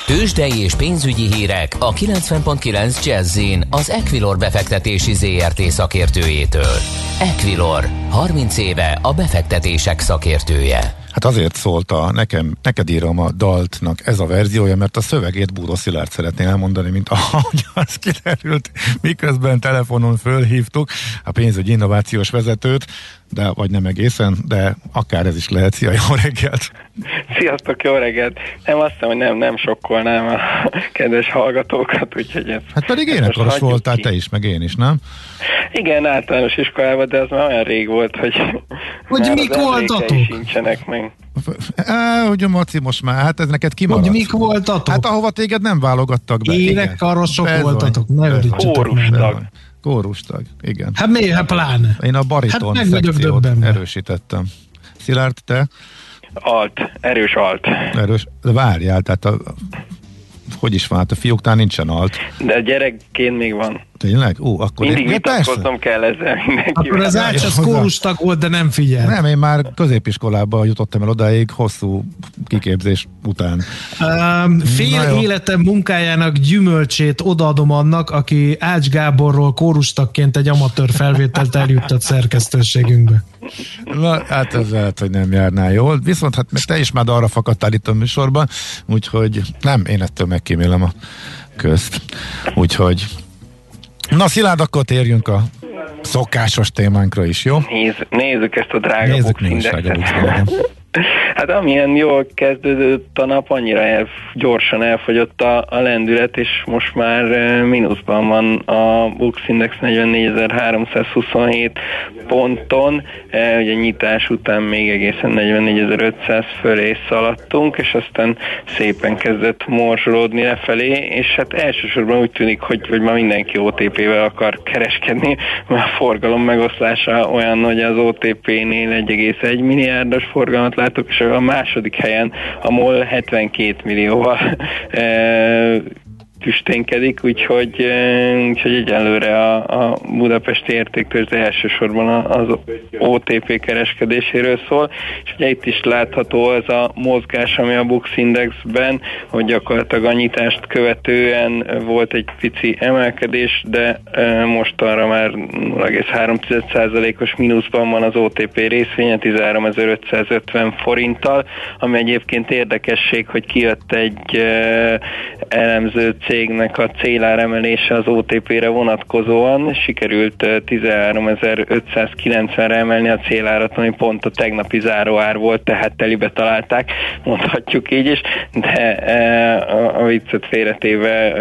Tőzsdei és pénzügyi hírek a kilencven pont kilenc Jazz-in az Equilor befektetési zé er té szakértőjétől. Equilor, harminc éve a befektetések szakértője. Hát azért szólt a nekem, neked írom a daltnak ez a verziója, mert a szövegét Búdó Szilárd szeretné elmondani, mint ahogy az kiderült, miközben telefonon fölhívtuk a pénzügyi innovációs vezetőt, de vagy nem egészen, de akár ez is lehet. Szia, jó reggelt! Sziasztok, jó reggelt! Nem, azt hiszem, hogy nem, nem sokkolnám a kedves hallgatókat, úgyhogy ez... Hát pedig énekaros voltál ki. Te is, meg én is, nem? Igen, általános iskolában, de az már olyan rég volt, hogy... Hogy mik voltatok? Sincsenek meg. E, hogy a Maci most már, hát ez neked kimaradt. Hogy mik voltatok? Hát ahova téged nem válogattak be. Énekkarosok voltatok. Kórustag. Kórustag, igen. Hát miért, hát pláne. Én a bariton hát szekciót erősítettem. Szilárd, te? Alt, erős alt. Erős, de várjál, tehát a... Hogy is van? Hát a fiúknál nincsen alt. De gyerekként még van. Tényleg? Ó, akkor mindig vitatkoznom kell ezzel mindenkivel. Akkor az Ács az kórustag volt, de nem figyel. Nem, én már középiskolában jutottam el odáig hosszú kiképzés után. Um, fél életem munkájának gyümölcsét odaadom annak, aki Ács Gáborról kórustagként egy amatőr felvételt eljuttat szerkesztőségünkbe. Na, hát ez lehet, hogy nem járná jól. Viszont hát te is már arra fakadtál itt a műsorban, úgyhogy nem, én ettől megkímélem a közt. Úgyhogy na Szilárd, akkor térjünk a szokásos témánkra is, jó? Nézzük, nézzük ezt a drága Bux Indexet. Hát amilyen jól kezdődött a nap, annyira el, gyorsan elfogyott a, a lendület, és most már e, mínuszban van a Bux Index negyvennégyezer-háromszázhuszonhét ponton, e, ugye nyitás után még egészen negyvennégyezer-ötszáz fölé szaladtunk, és aztán szépen kezdett morzsolódni lefelé, és hát elsősorban úgy tűnik, hogy, hogy ma mindenki o té pével akar kereskedni, mert a forgalom megoszlása olyan, hogy az o té pénél egy egész egy milliárdos forgalmat látok, és a második helyen a MOL hetvenkét millióval tüsténkedik, úgyhogy, úgyhogy egyelőre a, a budapesti értéktőzsde elsősorban az o té pé kereskedéséről szól, és ugye itt is látható ez a mozgás, ami a Bux Indexben, hogy gyakorlatilag a nyitást követően volt egy pici emelkedés, de most arra már nulla egész három százalékos mínuszban van az o té pé részvénye tizenháromezer-ötszázötven forinttal, ami egyébként érdekesség, hogy kijött egy elemző cégnek a céláremelése az o té pére vonatkozóan, sikerült tizenháromezer-ötszázkilencvenre emelni a célárat, ami pont a tegnapi záróár volt, tehát telibe találták, mondhatjuk így is, de a viccet félretéve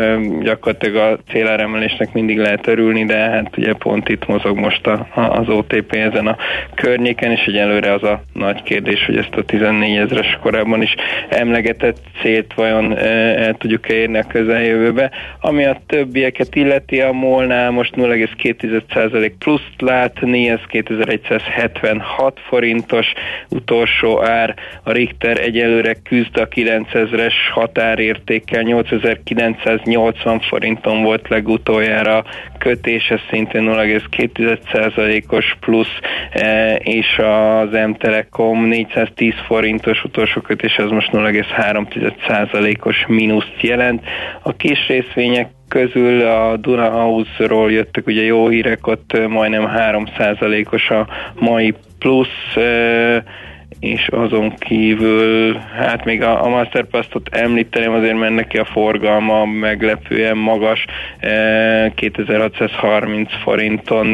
gyakorlatilag a céláremelésnek mindig lehet örülni, de hát ugye pont itt mozog most az o té pé ezen a környéken, és egyelőre az a nagy kérdés, hogy ezt a tizennégyezeres korábban is emlegetett célt vajon el tudjuk érni a közel jövőbe. Ami a többieket illeti, a MOL-nál most nulla egész két százalék pluszt látni, ez kétezer-száz hetvenhat forintos utolsó ár, a Richter egyelőre küzd a kilencezres határértékkel, nyolcezer-kilencszáznyolcvan forinton volt legutoljára kötés, ez szintén nulla egész két százalékos plusz, és az M-telecom négyszáztíz forintos utolsó kötés, az most nulla egész három százalékos mínuszt jelent. A kis részvények közül a Duna House-ról jöttek ugye jó hírek, ott majdnem három százalékos a mai plusz, és azon kívül hát még a, a Masterpass-ot említeném, azért mert neki a forgalma meglepően magas, kétezer-hatszázharminc forinton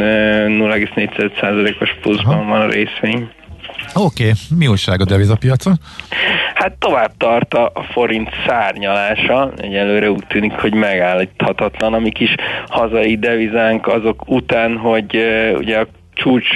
nulla egész négy százalékos pluszban Aha. van a részvény. Oké, okay. Mi újság a devizapiacon? Hát tovább tart a forint szárnyalása, egyelőre úgy tűnik, hogy megállíthatatlan, amik is hazai devizánk azok után, hogy uh, ugye a csúcs,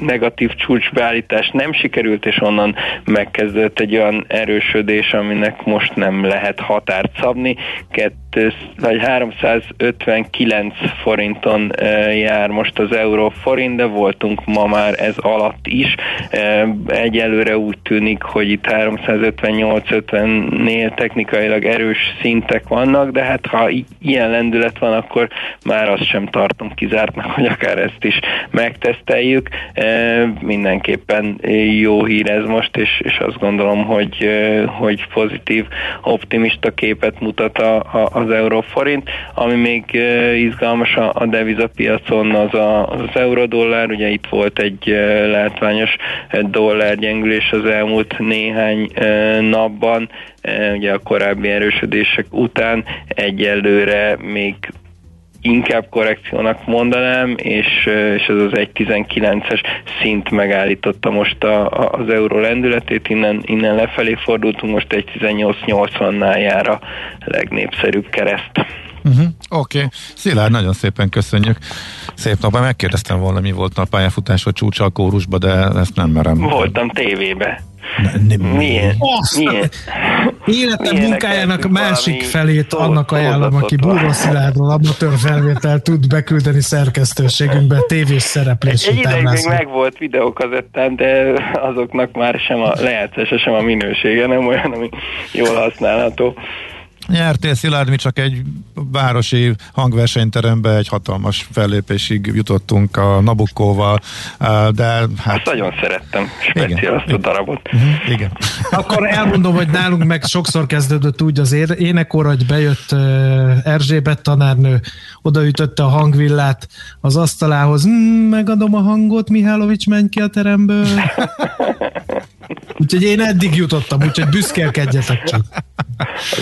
negatív csúcsbeállítás nem sikerült, és onnan megkezdődött egy olyan erősödés, aminek most nem lehet határt szabni. Kettő, vagy háromszázötvenkilenc forinton jár most az euró forint, de voltunk ma már ez alatt is. Egyelőre úgy tűnik, hogy itt háromszázötvennyolc ötvennél technikailag erős szintek vannak, de hát ha ilyen lendület van, akkor már azt sem tartom kizártnak, hogy akár ezt is megtesz. Teljük. Mindenképpen jó hír ez most, és, és azt gondolom, hogy, hogy pozitív, optimista képet mutat a, a, az euróforint. Ami még izgalmas a, a devizapiacon, az a, az eurodollár, ugye itt volt egy látványos dollárgyengülés az elmúlt néhány napban, ugye a korábbi erősödések után, egyelőre még inkább korrekciónak mondanám, és, és ez az egy egész tizenkilences szint megállította most a, a, az euró lendületét, innen, innen lefelé fordultunk, most egy egész tizennyolc nyolcvannál jár a legnépszerűbb kereszt. Uh-huh. Oké, okay. Szilárd, nagyon szépen köszönjük. Szép napban, megkérdeztem volna, mi volt a pályafutás a csúcsa a kórusba, de ezt nem merem. Voltam tévébe. Milyen? Életem munkájának másik felét annak ajánlom, aki Búdó Szilárdról amatőr felvételt tud beküldeni szerkesztőségünkbe tévés szereplés után. Egy ideig még megvolt videókazettán, de azoknak már sem a lejátszása, sem a minősége nem olyan, ami jól használható. Nyertél, Szilárd, mi csak egy városi hangversenyterembe egy hatalmas fellépésig jutottunk a Nabukkóval, de hát... Azt nagyon szerettem, speciál azt a darabot. Uh-huh. Igen. Akkor elmondom, hogy nálunk meg sokszor kezdődött úgy az énekóra, hogy bejött Erzsébet tanárnő, odaütötte a hangvillát az asztalához, megadom a hangot, Mihálovics, menj ki a teremből. Úgyhogy én eddig jutottam, úgyhogy büszkélkedjetek csak.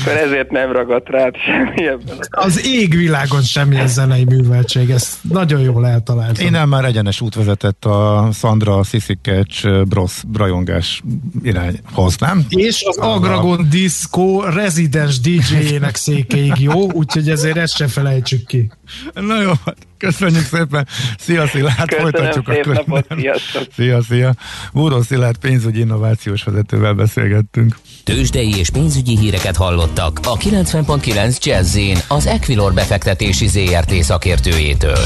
Akkor ezért nem ragadt rád semmi ebben. Az égvilágon semmilyen zenei műveltség, ezt nagyon jól eltaláltam. Én már egyenes út vezetett a Szandra Sziszikecs Brosz rajongás irányhoz, nem? És az Agragon Disco rezidens dé jé-ének székéig jó, úgyhogy ezért ezt se felejtsük ki. Na jó, köszönjük szépen. Szia, Szilárd, folytatjuk a könyvet. Szia, szia. Búdó Szilárd pénzügyi innovációs vezetővel beszélgettünk. Tőzsdei és pénzügyi híreket hallottak a kilencven egész kilenc Jazz-in az Equilor befektetési zé er té szakértőjétől.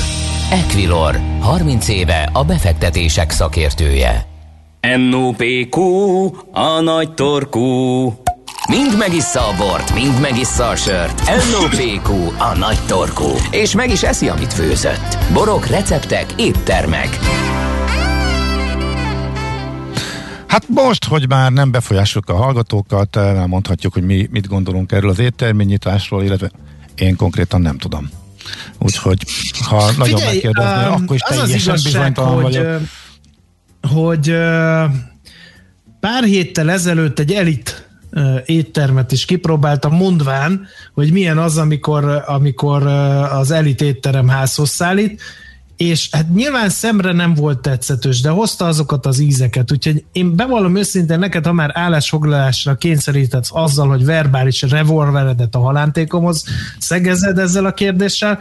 Equilor, harminc éve a befektetések szakértője. em o pé kú, a nagy torkú. Mind megissza a bort, mind megissza a sört. em o pé kú, a nagy torkú. És meg is eszi, amit főzött. Borok, receptek, éttermek. Hát most, hogy már nem befolyásoljuk a hallgatókat, elmondhatjuk, hogy mi mit gondolunk erről az étterménynyitásról, illetve én konkrétan nem tudom. Úgyhogy, ha nagyon Figyelj, megkérdeznél, um, akkor is teljesen bizonytalan vagyok. Hogy, hogy pár héttel ezelőtt egy elit éttermet is kipróbáltam, mondván, hogy milyen az, amikor, amikor az elit étterem házhoz szállít, és hát nyilván szemre nem volt tetszetős, de hozta azokat az ízeket, úgyhogy én bevallom őszintén neked, ha már állásfoglalásra kényszerítetsz azzal, hogy verbális revolveredet a halántékomhoz szegezed ezzel a kérdéssel,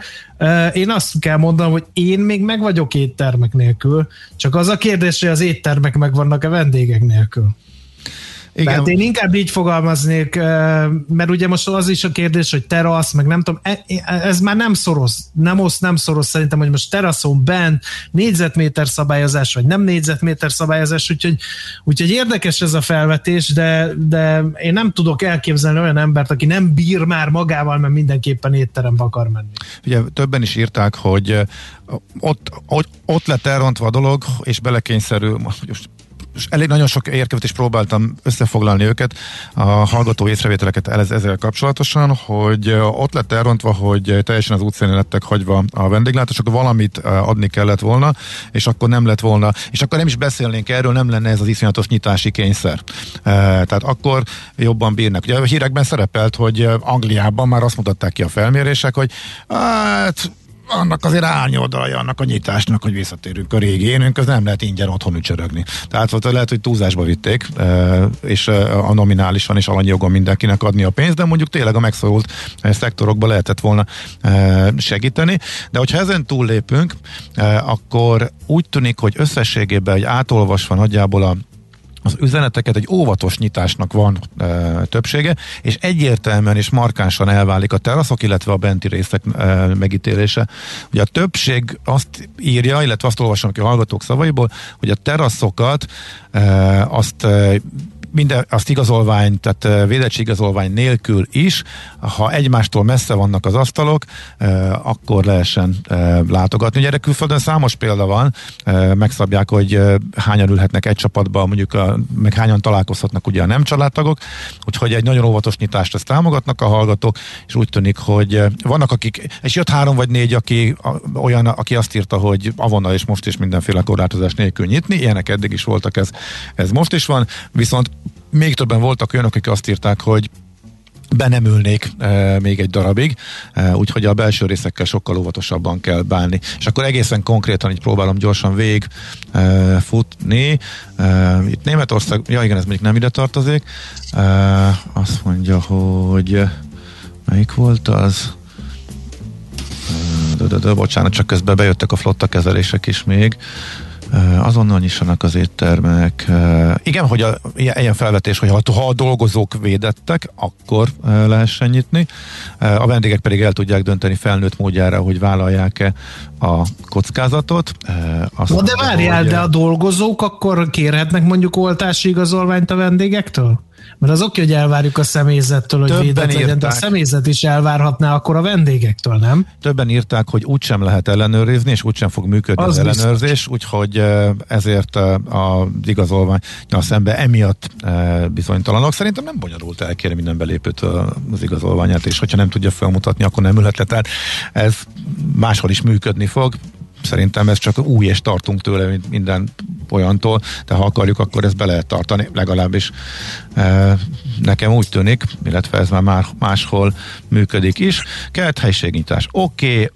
én azt kell mondanom, hogy én még meg vagyok éttermek nélkül, csak az a kérdés, hogy az éttermek meg vannak-e vendégek nélkül. Igen. Tehát én inkább így fogalmaznék, mert ugye most az is a kérdés, hogy terasz, meg nem tudom, ez már nem szoros, nem osz, nem szoros szerintem, hogy most teraszon bent négyzetméter szabályozás, vagy nem négyzetméter szabályozás, úgyhogy, úgyhogy érdekes ez a felvetés, de, de én nem tudok elképzelni olyan embert, aki nem bír már magával, mert mindenképpen étterembe akar menni. Ugye többen is írták, hogy ott, ott, ott lett elrontva a dolog, és belekényszerül, most és elég nagyon sok érkevet is próbáltam összefoglalni őket, a hallgató észrevételeket ezzel kapcsolatosan, hogy ott lett elrontva, hogy teljesen az útszélén lettek hagyva a vendéglátások, valamit adni kellett volna, és akkor nem lett volna, és akkor nem is beszélnénk erről, nem lenne ez az iszonyatos nyitási kényszer. Tehát akkor jobban bírnak. Ugye a hírekben szerepelt, hogy Angliában már azt mutatták ki a felmérések, hogy hát annak azért árnyoldalja, annak a nyitásnak, hogy visszatérünk a régi énünk, az nem lehet ingyen otthon ücsörögni. Tehát lehet, hogy túlzásba vitték, és a nominálisan és alanyi jogon mindenkinek adni a pénzt, de mondjuk tényleg a megszorult szektorokba lehetett volna segíteni. De hogyha ezen túllépünk, akkor úgy tűnik, hogy összességében egy átolvasva nagyjából a az üzeneteket egy óvatos nyitásnak van e, többsége, és egyértelműen és markánsan elválik a teraszok, illetve a benti részek e, megítélése. Ugye a többség azt írja, illetve azt olvasom ki a hallgatók szavaiból, hogy a teraszokat e, azt e, minden, azt igazolvány, tehát védettségigazolvány nélkül is, ha egymástól messze vannak az asztalok, akkor lehessen látogatni. Ugye erre külföldön számos példa van, megszabják, hogy hányan ülhetnek egy csapatba, mondjuk a, meg hányan találkozhatnak ugye a nem családtagok, úgyhogy egy nagyon óvatos nyitást ezt támogatnak a hallgatók, és úgy tűnik, hogy vannak akik, és jött három vagy négy, aki olyan, aki azt írta, hogy avonna és most is mindenféle korlátozás nélkül nyitni, ilyenek eddig is voltak, ez, ez most is van, viszont még többen voltak olyanok, akik azt írták, hogy be nem ülnék e, még egy darabig, e, úgyhogy a belső részekkel sokkal óvatosabban kell bánni. És akkor egészen konkrétan így próbálom gyorsan végig e, futni. E, itt Németország, ja igen, ez még nem ide tartozik. E, azt mondja, hogy melyik volt az? E, de, de, de, bocsánat, csak közben bejöttek a flotta kezelések is még. azonnal nyissanak az éttermek. Igen, hogy a, ilyen felvetés, hogy ha, ha a dolgozók védettek, akkor lehessen nyitni. A vendégek pedig el tudják dönteni felnőtt módjára, hogy vállalják-e a kockázatot. Azt Na de várjál, de a dolgozók akkor kérhetnek mondjuk oltási igazolványt a vendégektől? Mert az oké, hogy elvárjuk a személyzettől, hogy védett legyen, de a személyzet is elvárhatná akkor a vendégektől, nem? Többen írták, hogy úgysem lehet ellenőrizni, és úgysem fog működni az, az ellenőrzés, úgyhogy ezért az igazolvány a szembe emiatt bizonytalanok. Szerintem nem bonyolult elkérni minden belépőt az igazolványát, és hogyha nem tudja felmutatni, akkor nem ülhet le. Tehát ez máshol is működni fog. Szerintem ez csak új, és tartunk tőle, mint minden olyantól, de ha akarjuk, akkor ezt be lehet tartani, legalábbis e, nekem úgy tűnik, illetve ez már, már máshol működik is. Kelt helyiségnyitás, oké, okay,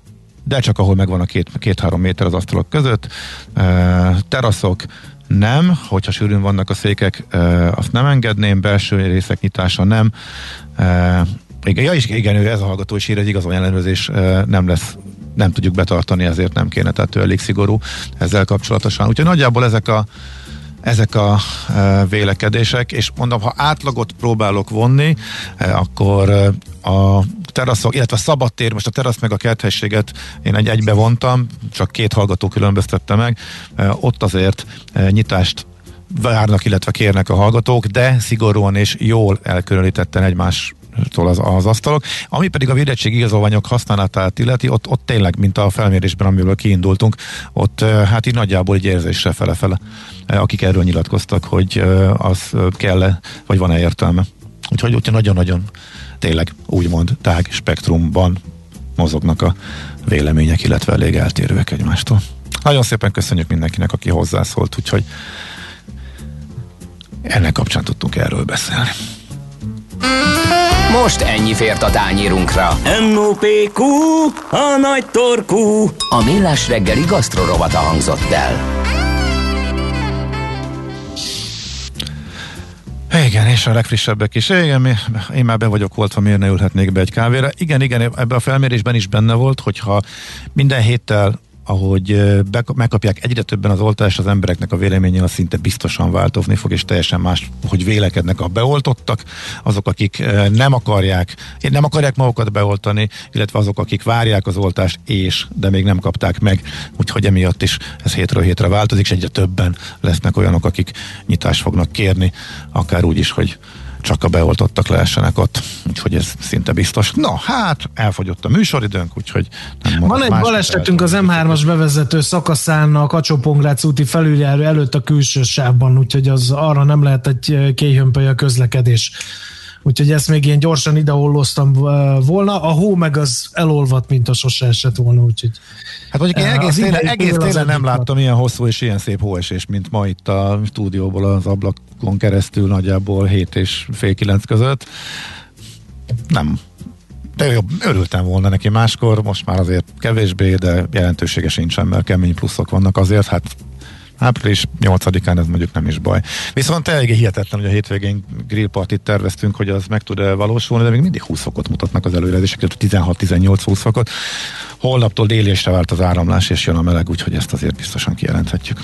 de csak ahol megvan a két, két-három méter az asztalok között. E, teraszok nem, hogyha sűrűn vannak a székek, e, azt nem engedném, belső részek nyitása nem. E, igen, ja, és igen, ő ez a hallgató is ír, egy igazolvány ellenőrzés e, nem lesz, nem tudjuk betartani, ezért nem kéne, tehát elég szigorú ezzel kapcsolatosan. Úgyhogy nagyjából ezek a, ezek a vélekedések, és mondom, ha átlagot próbálok vonni, akkor a teraszok, illetve a szabadtér, most a terasz meg a kerthelységet én egy egybe vontam, csak két hallgató különböztette meg, ott azért nyitást várnak, illetve kérnek a hallgatók, de szigorúan és jól elkülönítetten egymás Az, az asztalok. Ami pedig a védettségi igazolványok használatát illeti, ott, ott tényleg, mint a felmérésben, amiből kiindultunk, ott hát így nagyjából egy érzésre fele-fele, akik erről nyilatkoztak, hogy az kell-e, vagy van-e értelme. Úgyhogy úgy, nagyon-nagyon tényleg úgymond tág spektrumban mozognak a vélemények, illetve elég eltérőek egymástól. Nagyon szépen köszönjük mindenkinek, aki hozzászólt, úgyhogy ennek kapcsán tudtunk erről beszélni. Most ennyi fért a tányérunkra. em o pé kú, a nagy torkú. A Millás reggeli gasztrorovata hangzott el. Igen, és a legfrissebbek is. Igen, én már be vagyok oltva, miért ne ülhetnék be egy kávéra. Igen, igen, ebben a felmérésben is benne volt, hogyha minden héttel, ahogy be, megkapják egyre többen az oltást, az embereknek a véleménye az szinte biztosan változni fog, és teljesen más, hogy vélekednek a beoltottak, azok, akik nem akarják, nem akarják magukat beoltani, illetve azok, akik várják az oltást, és, de még nem kapták meg, úgyhogy emiatt is ez hétről hétre változik, és egyre többen lesznek olyanok, akik nyitást fognak kérni, akár úgy is, hogy csak a beoltottak lehessenek ott. Úgyhogy ez szinte biztos. Na, hát elfogyott a műsoridőnk, úgyhogy nem van egy balesetünk az em hármas bevezető szakaszán a Kacsó-Pongrác úti felüljáró előtt a külső sávban, úgyhogy az arra nem lehet egy kéjhömpöly a közlekedés. Úgyhogy ezt még én gyorsan ideolloztam volna. A hó meg az elolvadt, mint a sose esett volna, úgyhogy... Hát mondjuk én egész télen, egész télen nem láttam ilyen hosszú és ilyen szép hóesés, mint ma itt a stúdióból az ablakon keresztül nagyjából hét és fél kilenc között. Nem. De jobb, örültem volna neki máskor, most már azért kevésbé, de jelentősége sincsen, mert kemény pluszok vannak azért, hát április nyolcadikán ez mondjuk nem is baj. Viszont eléggé hihetetlen, hogy a hétvégén grillpartit terveztünk, hogy az meg tud valósulni, de még mindig húsz fokot mutatnak az előrejelzések, tizenhat-tizennyolc-húsz fokot. Holnaptól délésre várt az áramlás, és jön a meleg, úgyhogy ezt azért biztosan kijelenthetjük.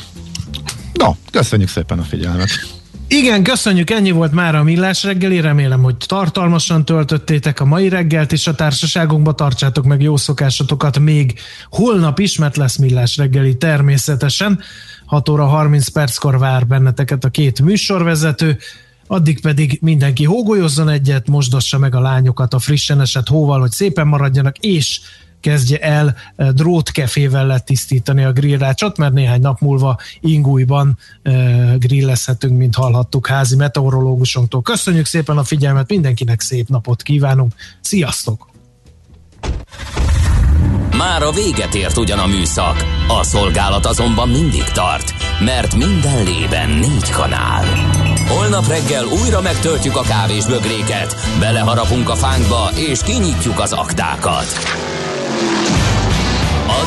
Na, köszönjük szépen a figyelmet! Igen, köszönjük, ennyi volt már a Millás reggeli, remélem, hogy tartalmasan töltöttétek a mai reggelt, és a társaságunkba tartsátok meg jó szokásatokat, még holnap is, mert lesz Millás reggeli természetesen, hat óra harminc perckor vár benneteket a két műsorvezető, addig pedig mindenki hógolyozzon egyet, mosdassa meg a lányokat a frissen esett hóval, hogy szépen maradjanak, és kezdje el drótkefével letisztítani a grillrácsot, mert néhány nap múlva Ingújban grillezhetünk, mint hallhattuk házi meteorológusunktól. Köszönjük szépen a figyelmet, mindenkinek szép napot kívánunk, sziasztok! Már a véget ért ugyan a műszak, a szolgálat azonban mindig tart, mert minden lében négy kanál. Holnap reggel újra megtöltjük a kávésbögréket, beleharapunk a fánkba és kinyitjuk az aktákat.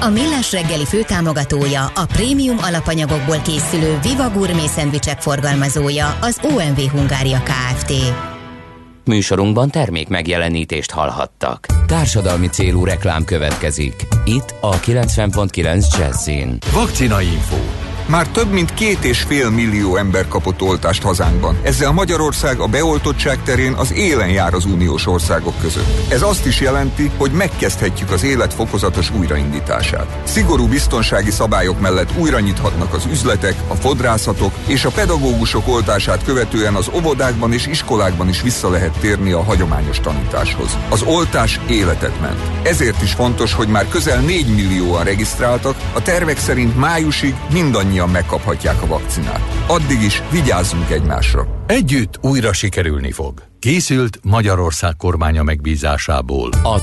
A Millás reggeli főtámogatója, a prémium alapanyagokból készülő Viva Gourmet szendvicsek forgalmazója, az o em vé Hungária Kft. Műsorunkban termék megjelenítést hallhattak. Társadalmi célú reklám következik. Itt a kilencven pont kilenc Jazzin. Vakcina info. Már több mint két és fél millió ember kapott oltást hazánkban. Ezzel Magyarország a beoltottság terén az élen jár az uniós országok között. Ez azt is jelenti, hogy megkezdhetjük az élet fokozatos újraindítását. Szigorú biztonsági szabályok mellett újra nyithatnak az üzletek, a fodrászatok, és a pedagógusok oltását követően az óvodákban és iskolákban is vissza lehet térni a hagyományos tanításhoz. Az oltás életet ment. Ezért is fontos, hogy már közel négy millióan regisztráltak, a tervek szerint májusig mindannyian megkaphatják a vakcinát. Addig is vigyázzunk egymásra. Együtt újra sikerülni fog. Készült Magyarország kormánya megbízásából. A